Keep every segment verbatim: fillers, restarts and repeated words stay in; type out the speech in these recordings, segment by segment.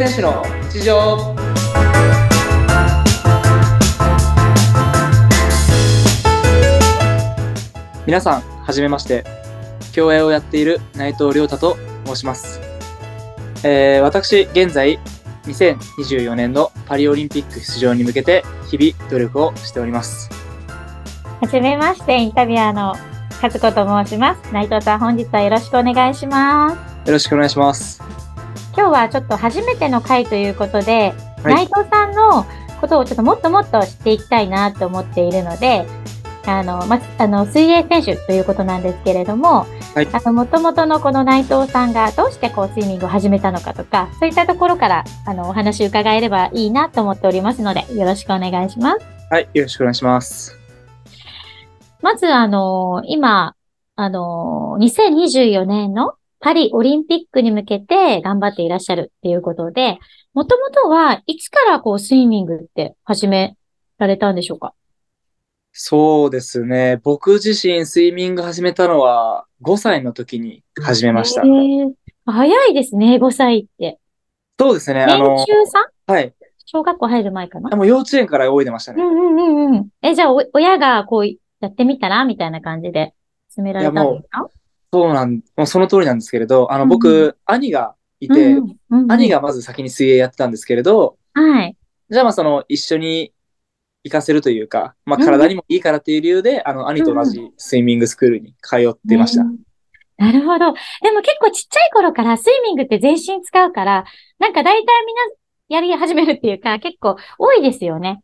選手の日常。皆さん、はじめまして。競泳をやっている内藤亮太と申します。えー、私、現在、にせんにじゅうよねんのパリオリンピック出場に向けて日々努力をしております。はじめまして、インタビュアーの和子と申します。内藤さん、本日はよろしくお願いします。よろしくお願いします。今日はちょっと初めての回ということで、はい、内藤さんのことをちょっともっともっと知っていきたいなと思っているので、あの、ま、あの水泳選手ということなんですけれども、はい、あの元々のこの内藤さんがどうしてこうスイミングを始めたのかとか、そういったところからあのお話伺えればいいなと思っておりますので、よろしくお願いします。はい、よろしくお願いします。まずあの今あのにせんにじゅうよねんのパリオリンピックに向けて頑張っていらっしゃるっていうことで、もともとはいつからこうスイミングって始められたんでしょうか？そうですね。僕自身スイミング始めたのはごさいの時に始めました。えー、早いですね、ごさいって。そうですね。あの、中 さん？ はい。小学校入る前かな。もう幼稚園から泳いでましたね。うんうんうん。え、じゃあお親がこうやってみたらみたいな感じで進められたんですか？そうなん、もうその通りなんですけれど、あの、僕、うんうん、兄がいて、うんうんうん、兄がまず先に水泳やってたんですけれど、はい。じゃあまあその一緒に行かせるというか、まあ体にもいいからっていう理由で、うん、あの、兄と同じスイミングスクールに通ってました。うん、なるほど。でも結構ちっちゃい頃からスイミングって全身使うから、なんか大体みんなやり始めるっていうか、結構多いですよね。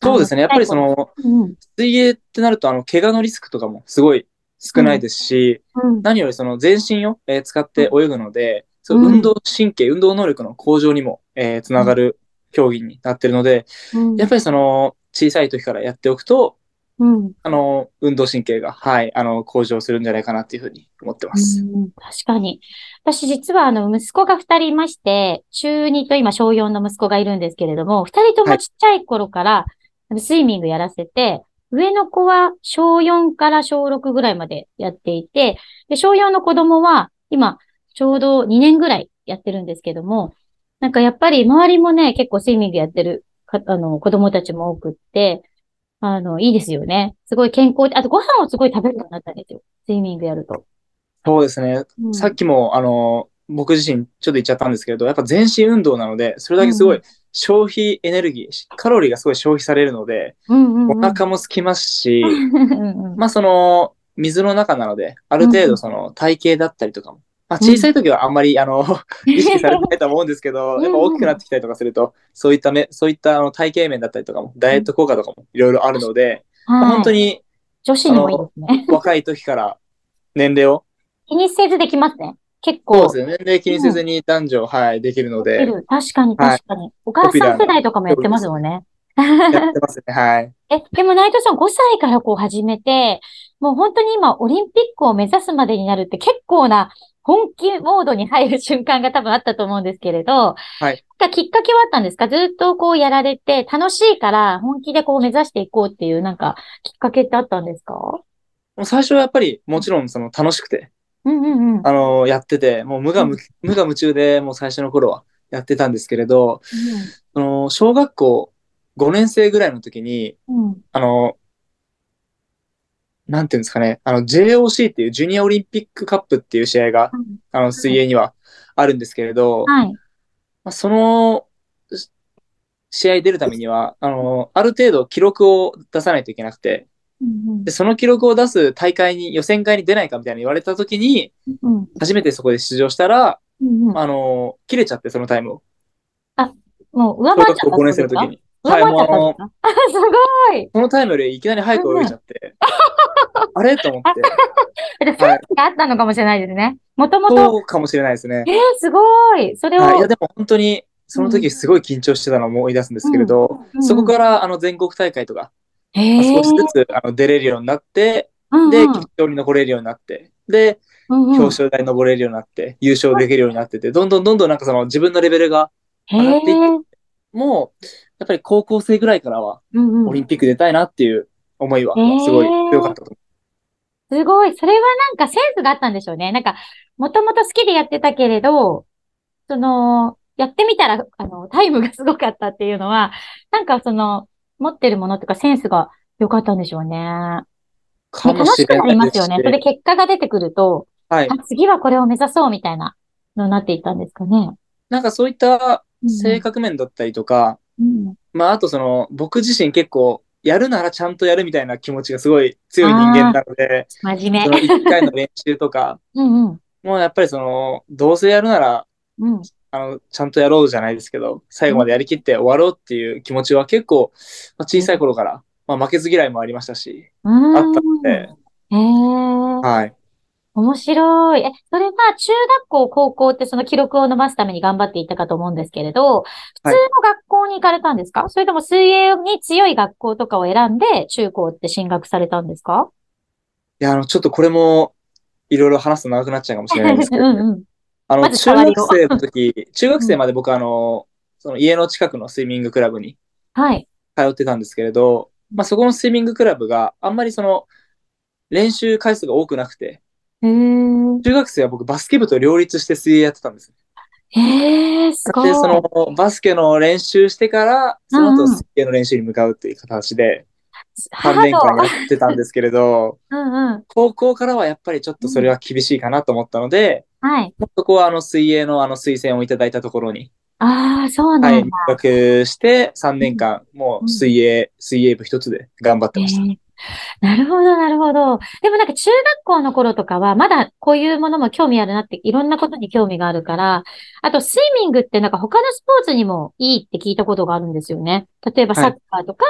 そうですね。やっぱりその、うん、水泳ってなると、あの、怪我のリスクとかもすごい少ないですし、うんうん、何よりその全身を、えー、使って泳ぐので、その運動神経、うん、運動能力の向上にも、えー、つながる競技になっているので、うん、やっぱりその小さい時からやっておくと、うん、あの運動神経が、はい、あの向上するんじゃないかなというふうに思ってます。うん、確かに。私実はあの息子がふたりいまして、中にと今小よんの息子がいるんですけれども、ふたりともちっちゃい頃から、はい、スイミングやらせて、上の子はしょうよんからしょうろくぐらいまでやっていて、でしょうよんの子供は今ちょうどにねんぐらいやってるんですけども、なんかやっぱり周りもね、結構スイミングやってるかあの子供たちも多くって、あの、いいですよね。すごい健康、あとご飯をすごい食べるようになったんですよ。スイミングやると。そうですね。うん、さっきもあの、僕自身ちょっと言っちゃったんですけれど、やっぱ全身運動なので、それだけすごい消費エネルギー、うん、カロリーがすごい消費されるので、うんうんうん、お腹も空きますし、まあその水の中なので、ある程度その体型だったりとかも、まあ、小さい時はあんまり、うん、あの意識されてないと思うんですけど、やっぱ大きくなってきたりとかすると、そういったね、そういったあの体型面だったりとかも、ダイエット効果とかもいろいろあるので、うんはいまあ、本当に女子にもいいですね。若い時から年齢を気にせずできますね。結構。そうですね。年齢気にせずに男女、うん、はい、できるので。できる。確かに、確かに、はい。お母さん世代とかもやってますよね。やってますね、はい。え、でも内藤さんごさいからこう始めて、もう本当に今オリンピックを目指すまでになるって結構な本気モードに入る瞬間が多分あったと思うんですけれど、はい。なんかきっかけはあったんですか？ずっとこうやられて楽しいから本気でこう目指していこうっていうなんかきっかけってあったんですか？もう最初はやっぱりもちろんその楽しくて。うんうんうん、あのやっててもう無我無、無我夢中でもう最初の頃はやってたんですけれど、うん、あの小学校ごねん生ぐらいの時に、うん、あのなんていうんですかねあの ジェイオーシー っていうジュニアオリンピックカップっていう試合が、うん、あの水泳にはあるんですけれど、はいまあ、その試合出るためにはあのある程度記録を出さないといけなくてでその記録を出す大会に予選会に出ないかみたいに言われたときに、うん、初めてそこで出場したら、うん、あの切れちゃってそのタイムをあもう上回っちゃったごねん生の時にはいもうあのすごいそのタイムよりいきなり早く泳いちゃって、うん、あれと思ってでそういう時があったのかもしれないですねもともとそうかもしれないですねえー、すごいそれを、はい、いやでも本当にその時すごい緊張してたのを思い出すんですけれど、うんうん、そこからあの全国大会とか少しずつあの出れるようになって、うん、で、決勝に残れるようになって、で、うんうん、表彰台に登れるようになって、優勝できるようになってて、どんどんどんどんなんかその自分のレベルが上がっていって、もう、やっぱり高校生ぐらいからは、うんうん、オリンピック出たいなっていう思いは、すごい強かったと思う。すごい。それはなんかセンスがあったんでしょうね。なんか、もともと好きでやってたけれど、その、やってみたら、あの、タイムがすごかったっていうのは、なんかその、持ってるものとかセンスが良かったんでしょうね。かもしれないですね。楽しくなりますよね。それ結果が出てくると、はい、あ、次はこれを目指そうみたいなのになっていったんですかね。なんかそういった性格面だったりとか、うんうん、まああとその僕自身結構やるならちゃんとやるみたいな気持ちがすごい強い人間なので、真面目。いっかいの練習とか、うんうん、もうやっぱりそのどうせやるなら、うん、あのちゃんとやろうじゃないですけど、最後までやりきって終わろうっていう気持ちは結構、まあ、小さい頃から、まあ、負けず嫌いもありましたし、あったので、へー、はい。面白い。え、それは中学校、高校ってその記録を伸ばすために頑張っていたかと思うんですけれど、普通の学校に行かれたんですか？はい、それとも水泳に強い学校とかを選んで中高って進学されたんですか？いや、あの、ちょっとこれもいろいろ話すと長くなっちゃうかもしれないんですけど、うんうん、あの、ま、中学生の時、中学生まで僕あの、その家の近くのスイミングクラブに通ってたんですけれど、はい、まあ、そこのスイミングクラブがあんまりその練習回数が多くなくて、中学生は僕バスケ部と両立して水泳やってたんです。へー、すごい。で、そのバスケの練習してから、その後水泳の練習に向かうっていう形で、さんねんかんやってたんですけれど、うん、うん、高校からはやっぱりちょっとそれは厳しいかなと思ったので、うん、はい。そこはあの水泳のあの推薦をいただいたところに、ああ、そうなんだ。はい、入学してさんねんかん、うん、もう水泳、水泳部一つで頑張ってました。えーなるほど、なるほど。でもなんか中学校の頃とかは、まだこういうものも興味あるなって、いろんなことに興味があるから、あとスイミングってなんか他のスポーツにもいいって聞いたことがあるんですよね。例えばサッカーとか、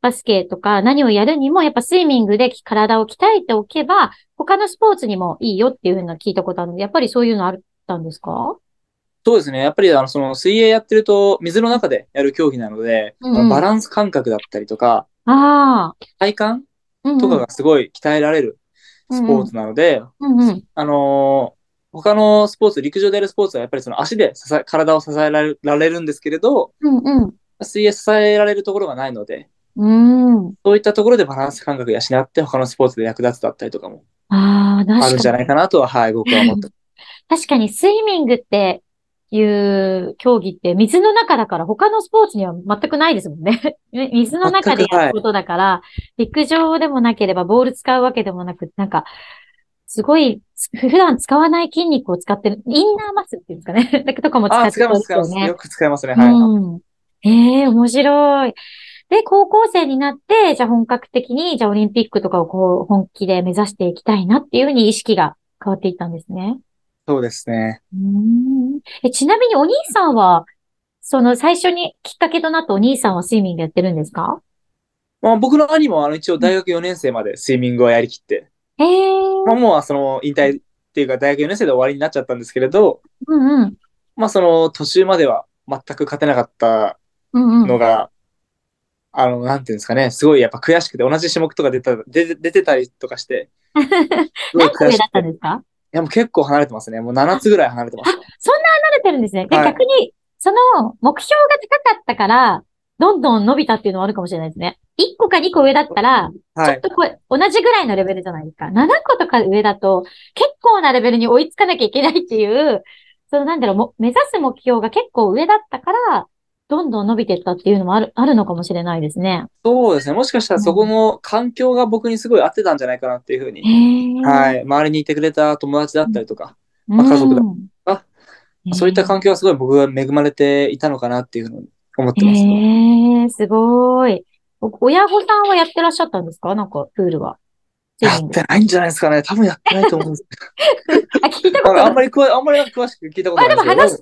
バスケとか何をやるにも、やっぱスイミングで体を鍛えておけば、他のスポーツにもいいよっていうふうな聞いたことあるので、やっぱりそういうのあったんですか？そうですね。やっぱりあのその水泳やってると、水の中でやる競技なので、うんうん、バランス感覚だったりとか、あ体幹とかがすごい鍛えられるスポーツなので、うんうんうんうん、あのー、他のスポーツ、陸上でやるスポーツはやっぱりその足で支え、体を支えられ、られるんですけれど、うんうん、水泳支えられるところがないので、うん、そういったところでバランス感覚を養って他のスポーツで役立つだったりとかもあるんじゃないかなとは、はい、僕は思った。確かにスイミングっていう競技って水の中だから他のスポーツには全くないですもんね。水の中でやることだから、はい、陸上でもなければボール使うわけでもなく、なんかすごい普段使わない筋肉を使ってるインナーマッスルっていうんですかね。だけとかも使ってますよね。あ、使います、使います。よく使いますね。はい。うん、ええー、面白い。で、高校生になってじゃあ本格的にじゃあオリンピックとかをこう本気で目指していきたいなっていうふうに意識が変わっていったんですね。そうですね。うーん。え、ちなみにお兄さんは、その最初にきっかけとなったお兄さんはスイミングやってるんですか？まあ、僕の兄もあの一応大学よねん生までスイミングをやりきって、えーまあ、もうその引退っていうか大学よねん生で終わりになっちゃったんですけれど、うんうん、まあその途中までは全く勝てなかったのが、うんうん、あのなんていうんですかね、すごいやっぱ悔しくて同じ種目とか出た、出、出てたりとかして、何個上だったんですか？いや、もう結構離れてますね。もうななつぐらい離れてます。あ、そんな離れてるんですね。で、はい、逆に、その目標が高かったから、どんどん伸びたっていうのはあるかもしれないですね。いっこかにこ上だったら、はい、ちょっとこう、同じぐらいのレベルじゃないですか。ななことか上だと、結構なレベルに追いつかなきゃいけないっていう、そのなんだろう、も、目指す目標が結構上だったから、どんどん伸びていったっていうのもある、あるのかもしれないですね。そうですね。もしかしたらそこの環境が僕にすごい合ってたんじゃないかなっていうふうに。はい。周りにいてくれた友達だったりとか、うんまあ、家族だったりとか、そういった環境はすごい僕は恵まれていたのかなっていうふうに思ってます。へー、すごい。親御さんはやってらっしゃったんですか？なんか、プールは。やってないんじゃないですかね。多分やってないと思うんですけど。あ、聞いたことない。あんまり詳、あんまり詳しく聞いたことないですけど。あ、でも話、聞い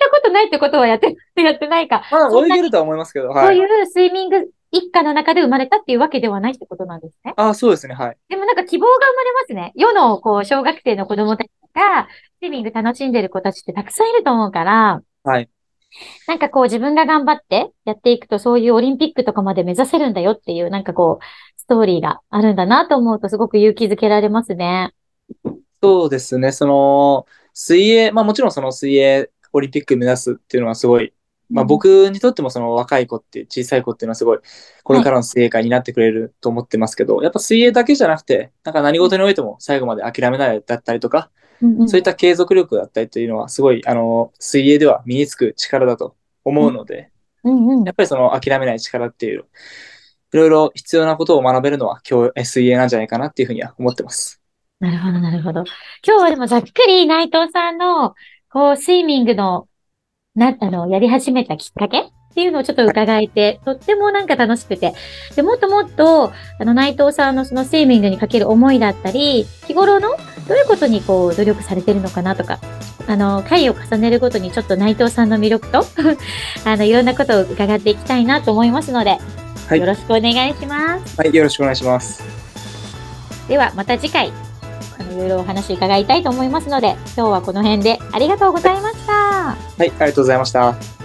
たことないってことはやって、やってないか。まあ、泳げるとは思いますけど、はい。そういうスイミング一家の中で生まれたっていうわけではないってことなんですね。あ、そうですね、はい。でもなんか希望が生まれますね。世の、こう、小学生の子供たちが、スイミング楽しんでる子たちってたくさんいると思うから。はい。なんかこう、自分が頑張ってやっていくと、そういうオリンピックとかまで目指せるんだよっていう、なんかこう、ストーリーがあるんだなと思うとすごく勇気づけられますね。そうですね。その水泳、まあもちろんその水泳オリンピック目指すっていうのはすごい、まあ僕にとってもその若い子って小さい子っていうのはすごいこれからの水泳界になってくれると思ってますけど、はい、やっぱ水泳だけじゃなくてなんか何事においても最後まで諦めないだったりとか、うんうん、そういった継続力だったりというのはすごいあの水泳では身につく力だと思うので、うんうんうん、やっぱりその諦めない力っていういろいろ必要なことを学べるのは今日水泳なんじゃないかなっていうふうには思ってます。なるほどなるほど。今日はでもざっくり内藤さんのこうスイミングのなあのやり始めたきっかけっていうのをちょっと伺えて、はい、とってもなんか楽しくて、でもっともっとあの内藤さんのそのスイミングにかける思いだったり、日頃のどういうことにこう努力されてるのかなとか、あの回を重ねるごとにちょっと内藤さんの魅力とあのいろんなことを伺っていきたいなと思いますので、はい、よろしくお願いします。はい、よろしくお願いします。ではまた次回いろいろお話伺いたいと思いますので、今日はこの辺でありがとうございました。はい、ありがとうございました。